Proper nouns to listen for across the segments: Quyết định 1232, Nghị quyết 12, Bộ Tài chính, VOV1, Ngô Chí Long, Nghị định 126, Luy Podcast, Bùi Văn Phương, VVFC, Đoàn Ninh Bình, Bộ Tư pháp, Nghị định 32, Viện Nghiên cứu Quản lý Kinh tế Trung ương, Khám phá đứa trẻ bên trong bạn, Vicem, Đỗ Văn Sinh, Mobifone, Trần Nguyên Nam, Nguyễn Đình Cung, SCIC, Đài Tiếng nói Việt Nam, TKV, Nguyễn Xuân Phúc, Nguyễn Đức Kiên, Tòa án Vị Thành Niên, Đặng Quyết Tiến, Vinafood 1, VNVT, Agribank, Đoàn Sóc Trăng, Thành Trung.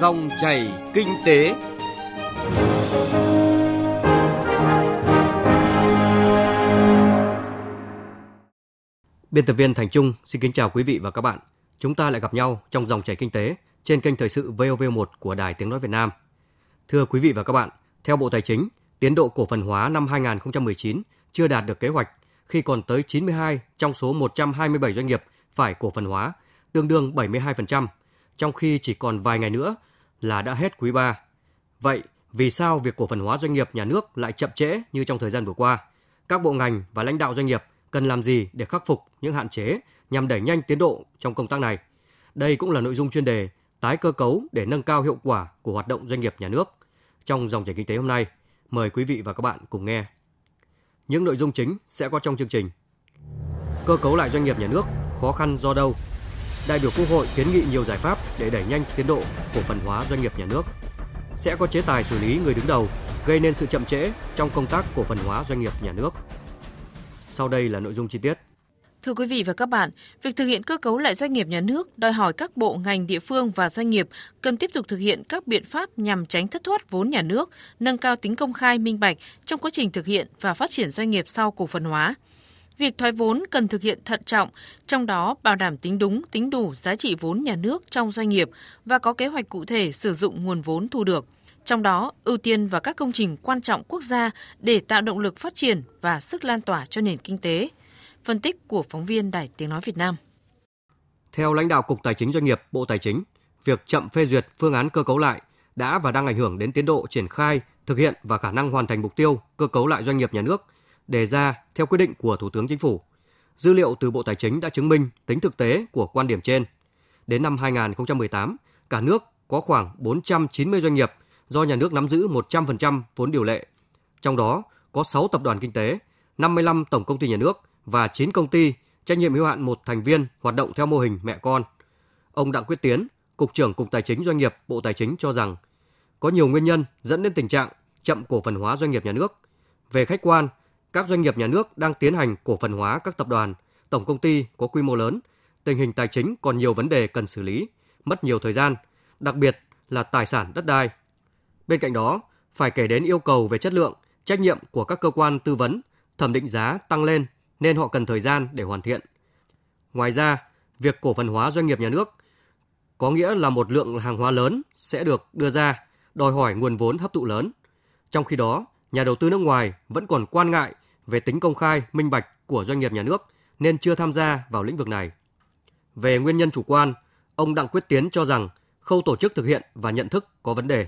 Dòng chảy kinh tế. Biên tập viên Thành Trung xin kính chào quý vị và các bạn. Chúng ta lại gặp nhau trong Dòng chảy kinh tế trên kênh thời sự VOV1 của Đài Tiếng nói Việt Nam. Thưa quý vị và các bạn, theo Bộ Tài chính, tiến độ cổ phần hóa năm 2019 chưa đạt được kế hoạch khi còn tới 92 trong số 127 doanh nghiệp phải cổ phần hóa, tương đương 72%, trong khi chỉ còn vài ngày nữa là đã hết quý 3. Vậy, vì sao việc cổ phần hóa doanh nghiệp nhà nước lại chậm trễ như trong thời gian vừa qua? Các bộ ngành và lãnh đạo doanh nghiệp cần làm gì để khắc phục những hạn chế nhằm đẩy nhanh tiến độ trong công tác này? Đây cũng là nội dung chuyên đề tái cơ cấu để nâng cao hiệu quả của hoạt động doanh nghiệp nhà nước. Trong Dòng chảy kinh tế hôm nay, mời quý vị và các bạn cùng nghe. Những nội dung chính sẽ có trong chương trình. Cơ cấu lại doanh nghiệp nhà nước, khó khăn do đâu? Đại biểu Quốc hội kiến nghị nhiều giải pháp để đẩy nhanh tiến độ cổ phần hóa doanh nghiệp nhà nước. Sẽ có chế tài xử lý người đứng đầu gây nên sự chậm trễ trong công tác cổ phần hóa doanh nghiệp nhà nước. Sau đây là nội dung chi tiết. Thưa quý vị và các bạn, việc thực hiện cơ cấu lại doanh nghiệp nhà nước đòi hỏi các bộ ngành địa phương và doanh nghiệp cần tiếp tục thực hiện các biện pháp nhằm tránh thất thoát vốn nhà nước, nâng cao tính công khai minh bạch trong quá trình thực hiện và phát triển doanh nghiệp sau cổ phần hóa. Việc thoái vốn cần thực hiện thận trọng, trong đó bảo đảm tính đúng, tính đủ giá trị vốn nhà nước trong doanh nghiệp và có kế hoạch cụ thể sử dụng nguồn vốn thu được. Trong đó, ưu tiên vào các công trình quan trọng quốc gia để tạo động lực phát triển và sức lan tỏa cho nền kinh tế. Phân tích của phóng viên Đài Tiếng nói Việt Nam. Theo lãnh đạo Cục Tài chính Doanh nghiệp, Bộ Tài chính, việc chậm phê duyệt phương án cơ cấu lại đã và đang ảnh hưởng đến tiến độ triển khai, thực hiện và khả năng hoàn thành mục tiêu cơ cấu lại doanh nghiệp nhà nước đề ra theo quyết định của Thủ tướng Chính phủ. Dữ liệu từ Bộ Tài chính đã chứng minh tính thực tế của quan điểm trên. Đến năm 2018, cả nước có khoảng 490 doanh nghiệp do nhà nước nắm giữ 100% vốn điều lệ. Trong đó có 6 tập đoàn kinh tế, 55 tổng công ty nhà nước và 9 công ty trách nhiệm hữu hạn một thành viên hoạt động theo mô hình mẹ con. Ông Đặng Quyết Tiến, Cục trưởng Cục Tài chính Doanh nghiệp, Bộ Tài chính cho rằng có nhiều nguyên nhân dẫn đến tình trạng chậm cổ phần hóa doanh nghiệp nhà nước. Về khách quan, các doanh nghiệp nhà nước đang tiến hành cổ phần hóa các tập đoàn, tổng công ty có quy mô lớn, tình hình tài chính còn nhiều vấn đề cần xử lý, mất nhiều thời gian, đặc biệt là tài sản đất đai. Bên cạnh đó, phải kể đến yêu cầu về chất lượng, trách nhiệm của các cơ quan tư vấn, thẩm định giá tăng lên nên họ cần thời gian để hoàn thiện. Ngoài ra, việc cổ phần hóa doanh nghiệp nhà nước có nghĩa là một lượng hàng hóa lớn sẽ được đưa ra, đòi hỏi nguồn vốn hấp thụ lớn. Trong khi đó, nhà đầu tư nước ngoài vẫn còn quan ngại về tính công khai, minh bạch của doanh nghiệp nhà nước nên chưa tham gia vào lĩnh vực này. Về nguyên nhân chủ quan, ông Đặng Quyết Tiến cho rằng khâu tổ chức thực hiện và nhận thức có vấn đề.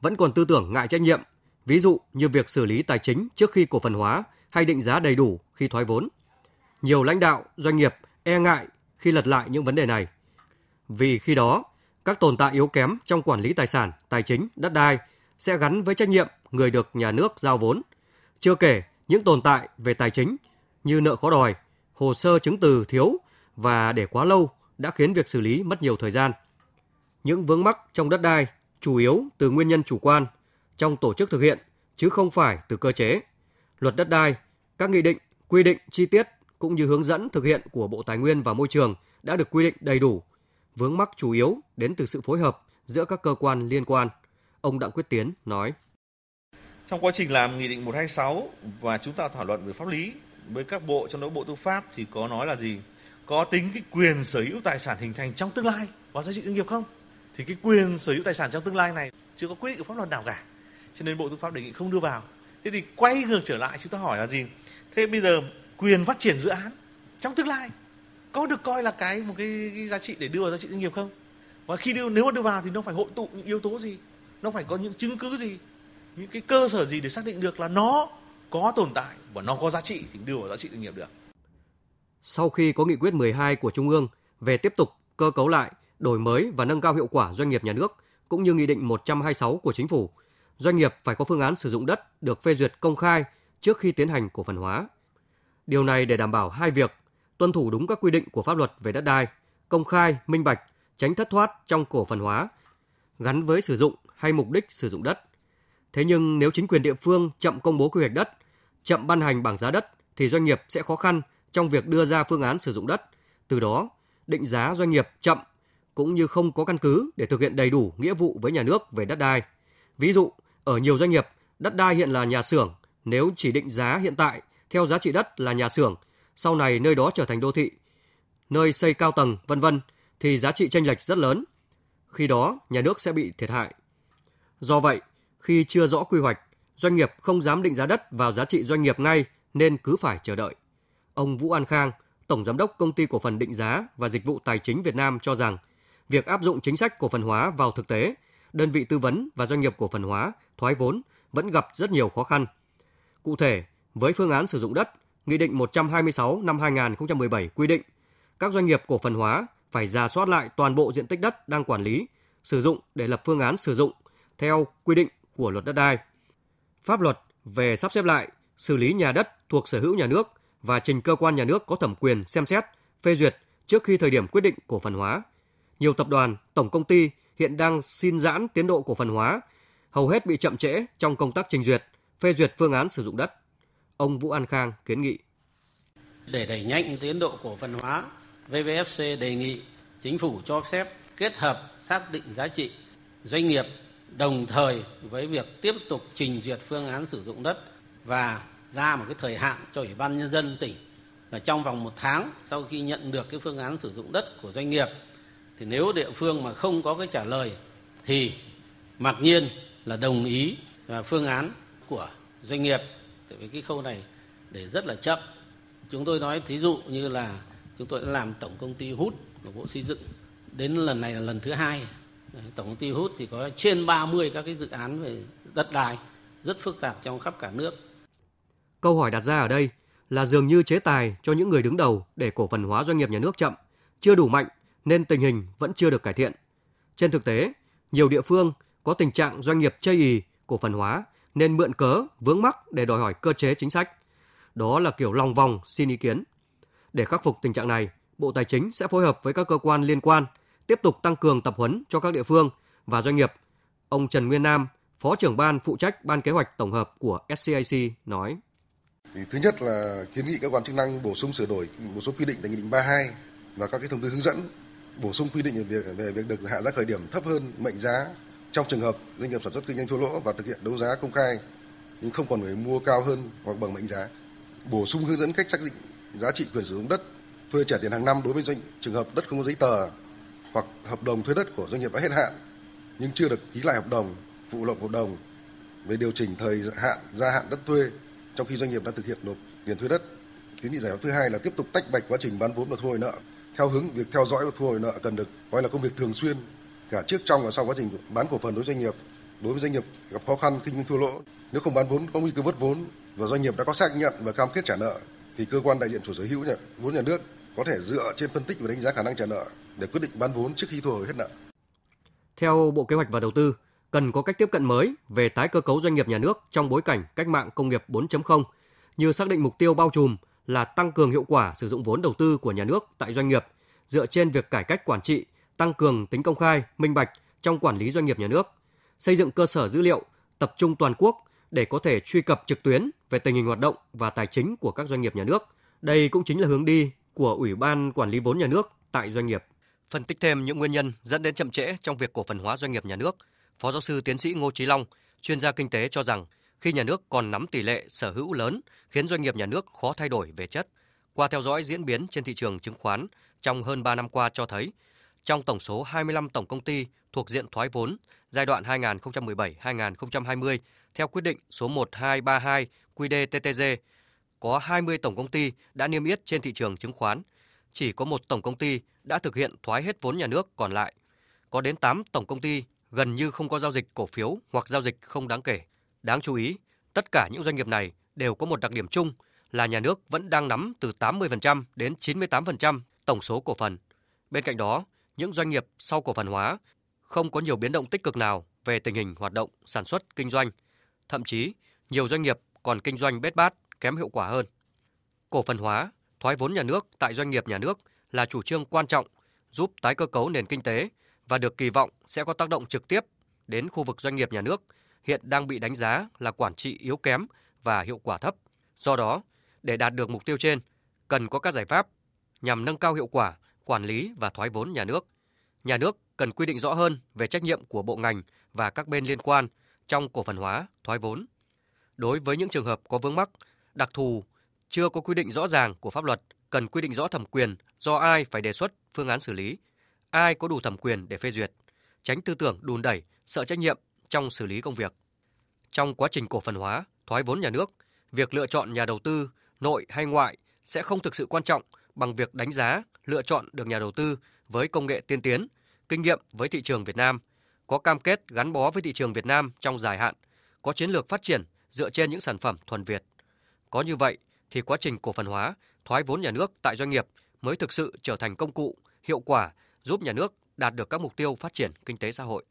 Vẫn còn tư tưởng ngại trách nhiệm, ví dụ như việc xử lý tài chính trước khi cổ phần hóa hay định giá đầy đủ khi thoái vốn. Nhiều lãnh đạo, doanh nghiệp e ngại khi lật lại những vấn đề này. Vì khi đó, các tồn tại yếu kém trong quản lý tài sản, tài chính, đất đai sẽ gắn với trách nhiệm người được nhà nước giao vốn. Chưa kể những tồn tại về tài chính như nợ khó đòi, hồ sơ chứng từ thiếu và để quá lâu đã khiến việc xử lý mất nhiều thời gian. Những vướng mắc trong đất đai chủ yếu từ nguyên nhân chủ quan trong tổ chức thực hiện chứ không phải từ cơ chế. Luật đất đai, các nghị định, quy định chi tiết cũng như hướng dẫn thực hiện của Bộ Tài nguyên và Môi trường đã được quy định đầy đủ. Vướng mắc chủ yếu đến từ sự phối hợp giữa các cơ quan liên quan. Ông Đặng Quyết Tiến nói. Trong quá trình làm Nghị định 126 và chúng ta thảo luận về pháp lý với các bộ, trong đó Bộ Tư pháp thì có nói là gì? Có tính cái quyền sở hữu tài sản hình thành trong tương lai và giá trị doanh nghiệp không? Thì cái quyền sở hữu tài sản trong tương lai này chưa có quy định của pháp luật nào cả. Cho nên Bộ Tư pháp đề nghị không đưa vào. Thế thì quay ngược trở lại chúng ta hỏi là gì? Thế bây giờ quyền phát triển dự án trong tương lai có được coi là một cái giá trị để đưa vào giá trị doanh nghiệp không? Và khi nếu mà đưa vào thì nó phải hội tụ những yếu tố gì? Nó phải có những chứng cứ gì? Những cái cơ sở gì để xác định được là nó có tồn tại và nó có giá trị thì đưa vào giá trị doanh nghiệp được. Sau khi có nghị quyết 12 của Trung ương về tiếp tục cơ cấu lại, đổi mới và nâng cao hiệu quả doanh nghiệp nhà nước cũng như nghị định 126 của Chính phủ, doanh nghiệp phải có phương án sử dụng đất được phê duyệt công khai trước khi tiến hành cổ phần hóa. Điều này để đảm bảo hai việc: tuân thủ đúng các quy định của pháp luật về đất đai, công khai, minh bạch, tránh thất thoát trong cổ phần hóa gắn với sử dụng hay mục đích sử dụng đất. Thế nhưng nếu chính quyền địa phương chậm công bố quy hoạch đất, chậm ban hành bảng giá đất thì doanh nghiệp sẽ khó khăn trong việc đưa ra phương án sử dụng đất. Từ đó, định giá doanh nghiệp chậm, cũng như không có căn cứ để thực hiện đầy đủ nghĩa vụ với nhà nước về đất đai. Ví dụ, ở nhiều doanh nghiệp, đất đai hiện là nhà xưởng, nếu chỉ định giá hiện tại theo giá trị đất là nhà xưởng, sau này nơi đó trở thành đô thị, nơi xây cao tầng, v.v. thì giá trị chênh lệch rất lớn. Khi đó, nhà nước sẽ bị thiệt hại. Do vậy, khi chưa rõ quy hoạch, doanh nghiệp không dám định giá đất vào giá trị doanh nghiệp ngay nên cứ phải chờ đợi. Ông Vũ An Khang, Tổng Giám đốc Công ty Cổ phần Định giá và Dịch vụ Tài chính Việt Nam cho rằng, việc áp dụng chính sách cổ phần hóa vào thực tế, đơn vị tư vấn và doanh nghiệp cổ phần hóa, thoái vốn vẫn gặp rất nhiều khó khăn. Cụ thể, với phương án sử dụng đất, Nghị định 126 năm 2017 quy định, các doanh nghiệp cổ phần hóa phải rà soát lại toàn bộ diện tích đất đang quản lý, sử dụng để lập phương án sử dụng theo quy định của luật đất đai. Pháp luật về sắp xếp lại, xử lý nhà đất thuộc sở hữu nhà nước và trình cơ quan nhà nước có thẩm quyền xem xét, phê duyệt trước khi thời điểm quyết định cổ phần hóa. Nhiều tập đoàn, tổng công ty hiện đang xin giãn tiến độ cổ phần hóa, hầu hết bị chậm trễ trong công tác trình duyệt, phê duyệt phương án sử dụng đất. Ông Vũ An Khang kiến nghị. Để đẩy nhanh tiến độ cổ phần hóa, VVFC đề nghị Chính phủ cho phép kết hợp xác định giá trị doanh nghiệp đồng thời với việc tiếp tục trình duyệt phương án sử dụng đất và ra một cái thời hạn cho Ủy ban Nhân dân tỉnh là trong vòng 1 tháng sau khi nhận được cái phương án sử dụng đất của doanh nghiệp, thì nếu địa phương mà không có cái trả lời thì mặc nhiên là đồng ý phương án của doanh nghiệp. Tại vì cái khâu này để rất là chậm. Chúng tôi nói thí dụ như là chúng tôi đã làm tổng công ty Hút của Bộ Xây dựng, đến lần này là lần thứ 2. Tổng công ty Hút thì có trên 30 các cái dự án về đất đai rất phức tạp trong khắp cả nước. Câu hỏi đặt ra ở đây là dường như chế tài cho những người đứng đầu để cổ phần hóa doanh nghiệp nhà nước chậm, chưa đủ mạnh nên tình hình vẫn chưa được cải thiện. Trên thực tế, nhiều địa phương có tình trạng doanh nghiệp chây ỳ cổ phần hóa nên mượn cớ vướng mắc để đòi hỏi cơ chế chính sách. Đó là kiểu lòng vòng xin ý kiến. Để khắc phục tình trạng này, Bộ Tài chính sẽ phối hợp với các cơ quan liên quan tiếp tục tăng cường tập huấn cho các địa phương và doanh nghiệp. Ông Trần Nguyên Nam, Phó trưởng ban phụ trách Ban Kế hoạch Tổng hợp của SCIC nói. Thứ nhất là kiến nghị các cơ quan chức năng bổ sung sửa đổi một số quy định tại Nghị định 32 và các cái thông tư hướng dẫn, bổ sung quy định về việc được hạ giá khởi điểm thấp hơn mệnh giá trong trường hợp doanh nghiệp sản xuất kinh doanh thua lỗ và thực hiện đấu giá công khai nhưng không còn người mua cao hơn hoặc bằng mệnh giá. Bổ sung hướng dẫn cách xác định giá trị quyền sử dụng đất, thuê trả tiền hàng năm đối với trường hợp đất không có giấy tờ hoặc hợp đồng thuê đất của doanh nghiệp đã hết hạn nhưng chưa được ký lại hợp đồng, phụ lục hợp đồng về điều chỉnh thời hạn gia hạn đất thuê trong khi doanh nghiệp đã thực hiện nộp tiền thuê đất. Kiến nghị giải pháp thứ hai là tiếp tục tách bạch quá trình bán vốn và thu hồi nợ theo hướng việc theo dõi và thu hồi nợ cần được coi là công việc thường xuyên cả trước, trong và sau quá trình bán cổ phần đối với doanh nghiệp. Đối với doanh nghiệp gặp khó khăn kinh doanh thua lỗ, nếu không bán vốn có nguy cơ mất vốn và doanh nghiệp đã có xác nhận và cam kết trả nợ thì cơ quan đại diện chủ sở hữu vốn nhà nước có thể dựa trên phân tích và đánh giá khả năng trả nợ để quyết định bán vốn trước khi thu hồi hết nợ. Theo Bộ Kế hoạch và Đầu tư, cần có cách tiếp cận mới về tái cơ cấu doanh nghiệp nhà nước trong bối cảnh cách mạng công nghiệp 4.0 như xác định mục tiêu bao trùm là tăng cường hiệu quả sử dụng vốn đầu tư của nhà nước tại doanh nghiệp dựa trên việc cải cách quản trị, tăng cường tính công khai, minh bạch trong quản lý doanh nghiệp nhà nước, xây dựng cơ sở dữ liệu tập trung toàn quốc để có thể truy cập trực tuyến về tình hình hoạt động và tài chính của các doanh nghiệp nhà nước. Đây cũng chính là hướng đi của Ủy ban Quản lý vốn nhà nước tại doanh nghiệp. Phân tích thêm những nguyên nhân dẫn đến chậm trễ trong việc cổ phần hóa doanh nghiệp nhà nước, Phó giáo sư tiến sĩ Ngô Chí Long, chuyên gia kinh tế cho rằng khi nhà nước còn nắm tỷ lệ sở hữu lớn khiến doanh nghiệp nhà nước khó thay đổi về chất. Qua theo dõi diễn biến trên thị trường chứng khoán trong hơn 3 năm qua cho thấy, trong tổng số 25 tổng công ty thuộc diện thoái vốn giai đoạn 2017-2020 theo quyết định số 1232 QĐ-TTg, có 20 tổng công ty đã niêm yết trên thị trường chứng khoán, chỉ có 1 tổng công ty đã thực hiện thoái hết vốn nhà nước còn lại. Có đến 8 tổng công ty gần như không có giao dịch cổ phiếu hoặc giao dịch không đáng kể. Đáng chú ý, tất cả những doanh nghiệp này đều có một đặc điểm chung là nhà nước vẫn đang nắm từ 80% đến 98% tổng số cổ phần. Bên cạnh đó, những doanh nghiệp sau cổ phần hóa không có nhiều biến động tích cực nào về tình hình hoạt động, sản xuất, kinh doanh. Thậm chí, nhiều doanh nghiệp còn kinh doanh bết bát, kém hiệu quả hơn. Cổ phần hóa, thoái vốn nhà nước tại doanh nghiệp nhà nước là chủ trương quan trọng giúp tái cơ cấu nền kinh tế và được kỳ vọng sẽ có tác động trực tiếp đến khu vực doanh nghiệp nhà nước hiện đang bị đánh giá là quản trị yếu kém và hiệu quả thấp. Do đó, để đạt được mục tiêu trên, cần có các giải pháp nhằm nâng cao hiệu quả quản lý và thoái vốn nhà nước. nhà nước cần quy định rõ hơn về trách nhiệm của bộ ngành và các bên liên quan trong cổ phần hóa, thoái vốn. Đối với những trường hợp có vướng mắc, đặc thù, chưa có quy định rõ ràng của pháp luật, cần quy định rõ thẩm quyền do ai phải đề xuất phương án xử lý, ai có đủ thẩm quyền để phê duyệt, tránh tư tưởng đùn đẩy, sợ trách nhiệm trong xử lý công việc. Trong quá trình cổ phần hóa, thoái vốn nhà nước, việc lựa chọn nhà đầu tư nội hay ngoại sẽ không thực sự quan trọng bằng việc đánh giá lựa chọn được nhà đầu tư với công nghệ tiên tiến, kinh nghiệm với thị trường Việt Nam, có cam kết gắn bó với thị trường Việt Nam trong dài hạn, có chiến lược phát triển dựa trên những sản phẩm thuần Việt. Có như vậy thì quá trình cổ phần hóa, thoái vốn nhà nước tại doanh nghiệp mới thực sự trở thành công cụ hiệu quả giúp nhà nước đạt được các mục tiêu phát triển kinh tế xã hội.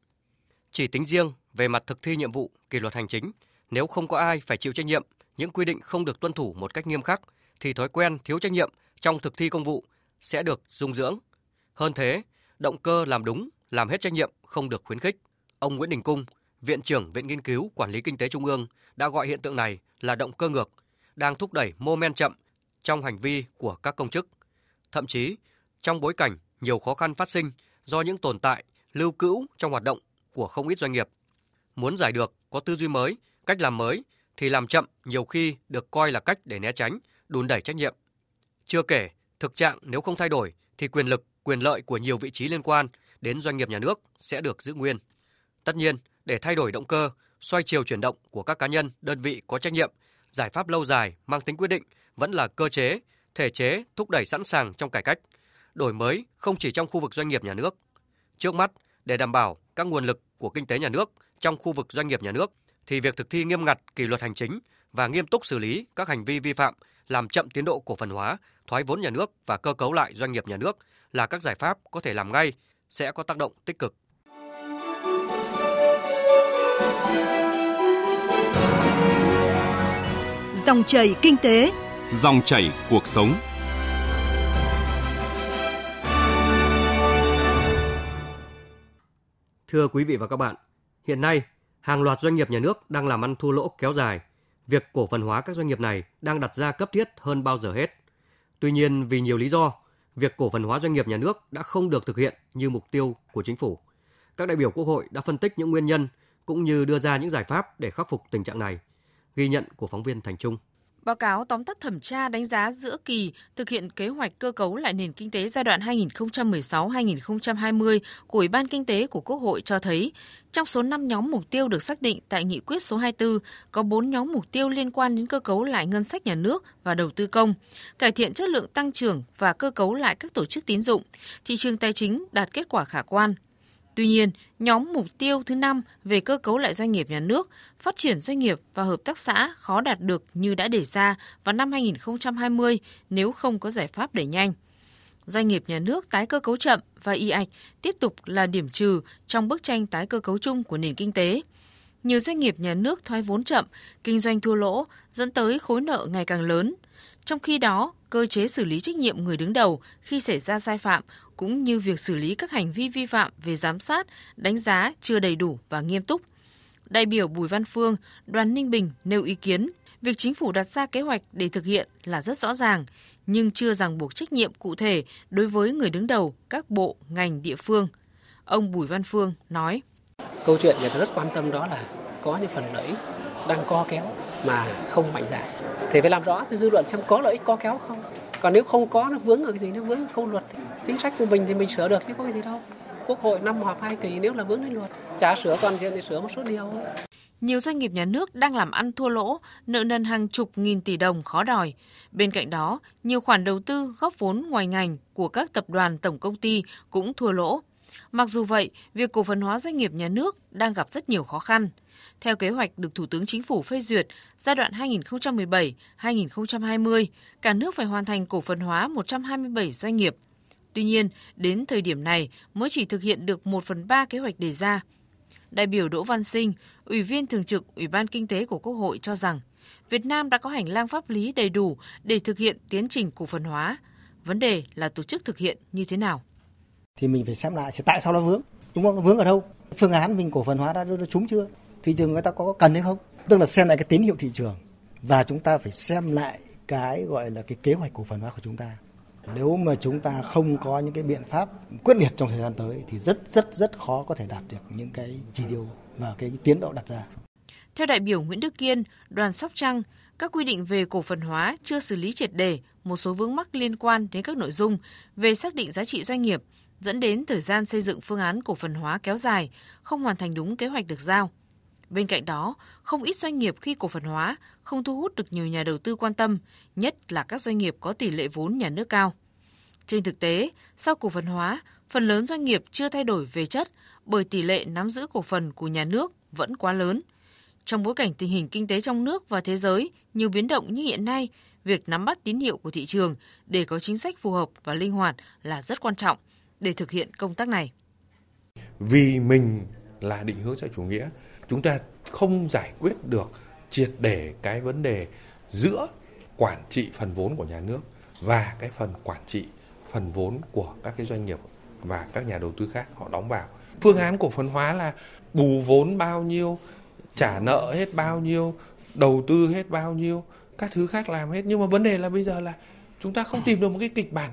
Chỉ tính riêng về mặt thực thi nhiệm vụ kỷ luật hành chính, nếu không có ai phải chịu trách nhiệm, những quy định không được tuân thủ một cách nghiêm khắc thì thói quen thiếu trách nhiệm trong thực thi công vụ sẽ được dung dưỡng. Hơn thế, động cơ làm đúng, làm hết trách nhiệm không được khuyến khích. Ông Nguyễn Đình Cung, Viện trưởng Viện Nghiên cứu Quản lý Kinh tế Trung ương đã gọi hiện tượng này là động cơ ngược, đang thúc đẩy mô men chậm trong hành vi của các công chức. Thậm chí, trong bối cảnh nhiều khó khăn phát sinh do những tồn tại lưu cữu trong hoạt động của không ít doanh nghiệp. Muốn giải được, có tư duy mới, cách làm mới thì làm chậm nhiều khi được coi là cách để né tránh, đùn đẩy trách nhiệm. Chưa kể, thực trạng nếu không thay đổi thì quyền lực, quyền lợi của nhiều vị trí liên quan đến doanh nghiệp nhà nước sẽ được giữ nguyên. Tất nhiên, để thay đổi động cơ, xoay chiều chuyển động của các cá nhân, đơn vị có trách nhiệm, giải pháp lâu dài mang tính quyết định vẫn là cơ chế, thể chế thúc đẩy sẵn sàng trong cải cách, đổi mới không chỉ trong khu vực doanh nghiệp nhà nước. Trước mắt, để đảm bảo các nguồn lực của kinh tế nhà nước trong khu vực doanh nghiệp nhà nước thì việc thực thi nghiêm ngặt kỷ luật hành chính và nghiêm túc xử lý các hành vi vi phạm làm chậm tiến độ cổ phần hóa, thoái vốn nhà nước và cơ cấu lại doanh nghiệp nhà nước là các giải pháp có thể làm ngay sẽ có tác động tích cực. Dòng chảy kinh tế, dòng chảy cuộc sống. Thưa quý vị và các bạn, hiện nay hàng loạt doanh nghiệp nhà nước đang làm ăn thua lỗ kéo dài. Việc cổ phần hóa các doanh nghiệp này đang đặt ra cấp thiết hơn bao giờ hết. Tuy nhiên, vì nhiều lý do, việc cổ phần hóa doanh nghiệp nhà nước đã không được thực hiện như mục tiêu của chính phủ. Các đại biểu Quốc hội đã phân tích những nguyên nhân cũng như đưa ra những giải pháp để khắc phục tình trạng này. Ghi nhận của phóng viên Thành Trung. Báo cáo tóm tắt thẩm tra đánh giá giữa kỳ thực hiện kế hoạch cơ cấu lại nền kinh tế giai đoạn 2016-2020 của Ủy ban Kinh tế của Quốc hội cho thấy, trong số 5 nhóm mục tiêu được xác định tại Nghị quyết số 24, có 4 nhóm mục tiêu liên quan đến cơ cấu lại ngân sách nhà nước và đầu tư công, cải thiện chất lượng tăng trưởng và cơ cấu lại các tổ chức tín dụng, thị trường tài chính đạt kết quả khả quan. Tuy nhiên, nhóm mục tiêu thứ 5 về cơ cấu lại doanh nghiệp nhà nước, phát triển doanh nghiệp và hợp tác xã khó đạt được như đã đề ra vào năm 2020 nếu không có giải pháp đẩy nhanh. Doanh nghiệp nhà nước tái cơ cấu chậm và ì ạch tiếp tục là điểm trừ trong bức tranh tái cơ cấu chung của nền kinh tế. Nhiều doanh nghiệp nhà nước thoái vốn chậm, kinh doanh thua lỗ, dẫn tới khối nợ ngày càng lớn. Trong khi đó, cơ chế xử lý trách nhiệm người đứng đầu khi xảy ra sai phạm cũng như việc xử lý các hành vi vi phạm về giám sát, đánh giá chưa đầy đủ và nghiêm túc. Đại biểu Bùi Văn Phương, Đoàn Ninh Bình nêu ý kiến, việc chính phủ đặt ra kế hoạch để thực hiện là rất rõ ràng, nhưng chưa ràng buộc trách nhiệm cụ thể đối với người đứng đầu các bộ, ngành, địa phương. Ông Bùi Văn Phương nói: Câu chuyện người ta rất quan tâm đó là có những phần lợi đang co kéo mà không mạnh dạn. Thì phải làm rõ cho dư luận xem có lợi ích co kéo không. Còn nếu không có, nó vướng ở cái gì, nó vướng khâu luật. Chính sách của mình thì mình sửa được chứ có cái gì đâu. Quốc hội 5 họp 2 kỳ nếu là vướng đến luật, chả sửa toàn diện thì sửa một số điều. Nhiều doanh nghiệp nhà nước đang làm ăn thua lỗ, nợ nần hàng chục nghìn tỷ đồng khó đòi. Bên cạnh đó, nhiều khoản đầu tư góp vốn ngoài ngành của các tập đoàn tổng công ty cũng thua lỗ. Mặc dù vậy, việc cổ phần hóa doanh nghiệp nhà nước đang gặp rất nhiều khó khăn. Theo kế hoạch được Thủ tướng Chính phủ phê duyệt, giai đoạn 2017-2020, cả nước phải hoàn thành cổ phần hóa 127 doanh nghiệp. Tuy nhiên, đến thời điểm này mới chỉ thực hiện được 1/3 kế hoạch đề ra. Đại biểu Đỗ Văn Sinh, Ủy viên Thường trực Ủy ban Kinh tế của Quốc hội cho rằng, Việt Nam đã có hành lang pháp lý đầy đủ để thực hiện tiến trình cổ phần hóa. Vấn đề là tổ chức thực hiện như thế nào? Thì mình phải xem lại tại sao nó vướng, đúng không? Nó vướng ở đâu? Phương án mình cổ phần hóa đã trúng chưa? Thị trường người ta có cần hay không? Tức là xem lại cái tín hiệu thị trường và chúng ta phải xem lại cái gọi là cái kế hoạch cổ phần hóa của chúng ta. Nếu mà chúng ta không có những cái biện pháp quyết liệt trong thời gian tới thì rất khó có thể đạt được những cái chỉ tiêu và cái tiến độ đặt ra. Theo đại biểu Nguyễn Đức Kiên, Đoàn Sóc Trăng, các quy định về cổ phần hóa chưa xử lý triệt để một số vướng mắc liên quan đến các nội dung về xác định giá trị doanh nghiệp, dẫn đến thời gian xây dựng phương án cổ phần hóa kéo dài, không hoàn thành đúng kế hoạch được giao. Bên cạnh đó, không ít doanh nghiệp khi cổ phần hóa không thu hút được nhiều nhà đầu tư quan tâm, nhất là các doanh nghiệp có tỷ lệ vốn nhà nước cao. Trên thực tế, sau cổ phần hóa, phần lớn doanh nghiệp chưa thay đổi về chất bởi tỷ lệ nắm giữ cổ phần của nhà nước vẫn quá lớn. Trong bối cảnh tình hình kinh tế trong nước và thế giới nhiều biến động như hiện nay, việc nắm bắt tín hiệu của thị trường để có chính sách phù hợp và linh hoạt là rất quan trọng để thực hiện công tác này. Vì mình là định hướng xã hội chủ nghĩa, chúng ta không giải quyết được triệt để cái vấn đề giữa quản trị phần vốn của nhà nước và cái phần quản trị phần vốn của các cái doanh nghiệp và các nhà đầu tư khác họ đóng vào. Phương án cổ phần hóa là bù vốn bao nhiêu, trả nợ hết bao nhiêu, đầu tư hết bao nhiêu, các thứ khác làm hết. Nhưng mà vấn đề là bây giờ là chúng ta không tìm được một cái kịch bản.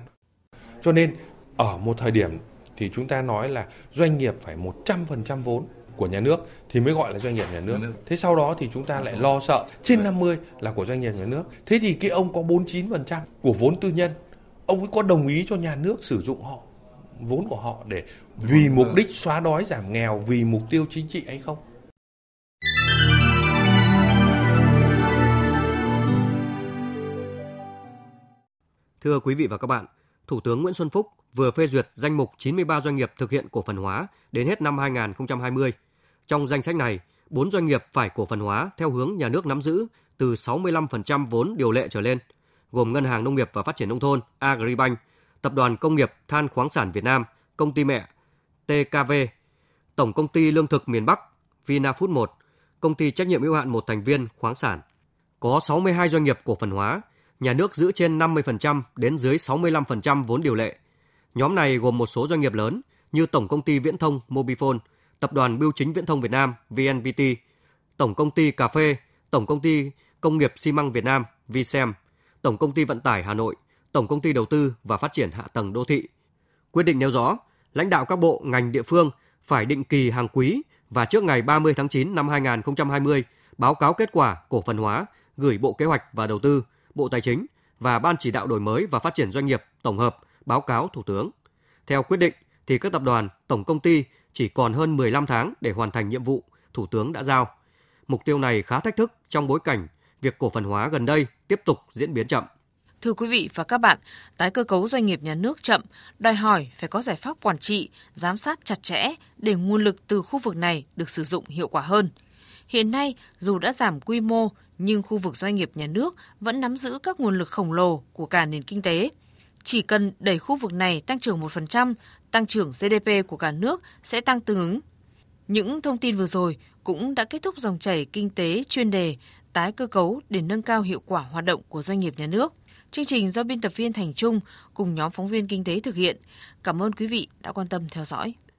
Cho nên ở một thời điểm thì chúng ta nói là doanh nghiệp phải 100% vốn của nhà nước thì mới gọi là doanh nghiệp nhà nước. Thế sau đó thì chúng ta lại lo sợ trên 50 là của doanh nghiệp nhà nước. Thế thì cái ông có 49% của vốn tư nhân, ông ấy có đồng ý cho nhà nước sử dụng họ vốn của họ để vì mục đích xóa đói giảm nghèo, vì mục tiêu chính trị hay không? Thưa quý vị và các bạn, Thủ tướng Nguyễn Xuân Phúc vừa phê duyệt danh mục 93 doanh nghiệp thực hiện cổ phần hóa đến hết năm 2020. Trong danh sách này, 4 doanh nghiệp phải cổ phần hóa theo hướng nhà nước nắm giữ từ 65% vốn điều lệ trở lên, gồm Ngân hàng Nông nghiệp và Phát triển Nông thôn Agribank, Tập đoàn Công nghiệp Than khoáng sản Việt Nam, Công ty mẹ TKV, Tổng Công ty Lương thực miền Bắc Vinafood 1, Công ty trách nhiệm hữu hạn một thành viên khoáng sản. Có 62 doanh nghiệp cổ phần hóa, nhà nước giữ trên 50% đến dưới 65% vốn điều lệ. Nhóm này gồm một số doanh nghiệp lớn như Tổng Công ty Viễn thông Mobifone, Tập đoàn Bưu chính Viễn thông Việt Nam VNVT, Tổng Công ty Cà phê, Tổng Công ty Công nghiệp Xi măng Việt Nam Vicem, Tổng Công ty Vận tải Hà Nội, Tổng Công ty Đầu tư và Phát triển Hạ tầng Đô thị. Quyết định nêu rõ, lãnh đạo các bộ, ngành, địa phương phải định kỳ hàng quý và trước ngày 30 tháng 9 năm 2020 báo cáo kết quả cổ phần hóa gửi Bộ Kế hoạch và Đầu tư, Bộ Tài chính và Ban chỉ đạo đổi mới và phát triển doanh nghiệp tổng hợp báo cáo Thủ tướng. Theo quyết định thì các tập đoàn, tổng công ty chỉ còn hơn 15 tháng để hoàn thành nhiệm vụ Thủ tướng đã giao. Mục tiêu này khá thách thức trong bối cảnh việc cổ phần hóa gần đây tiếp tục diễn biến chậm. Thưa quý vị và các bạn, tái cơ cấu doanh nghiệp nhà nước chậm, đòi hỏi phải có giải pháp quản trị, giám sát chặt chẽ để nguồn lực từ khu vực này được sử dụng hiệu quả hơn. Hiện nay, dù đã giảm quy mô, nhưng khu vực doanh nghiệp nhà nước vẫn nắm giữ các nguồn lực khổng lồ của cả nền kinh tế. Chỉ cần đẩy khu vực này tăng trưởng 1%, tăng trưởng GDP của cả nước sẽ tăng tương ứng. Những thông tin vừa rồi cũng đã kết thúc dòng chảy kinh tế chuyên đề tái cơ cấu để nâng cao hiệu quả hoạt động của doanh nghiệp nhà nước. Chương trình do biên tập viên Thành Trung cùng nhóm phóng viên kinh tế thực hiện. Cảm ơn quý vị đã quan tâm theo dõi.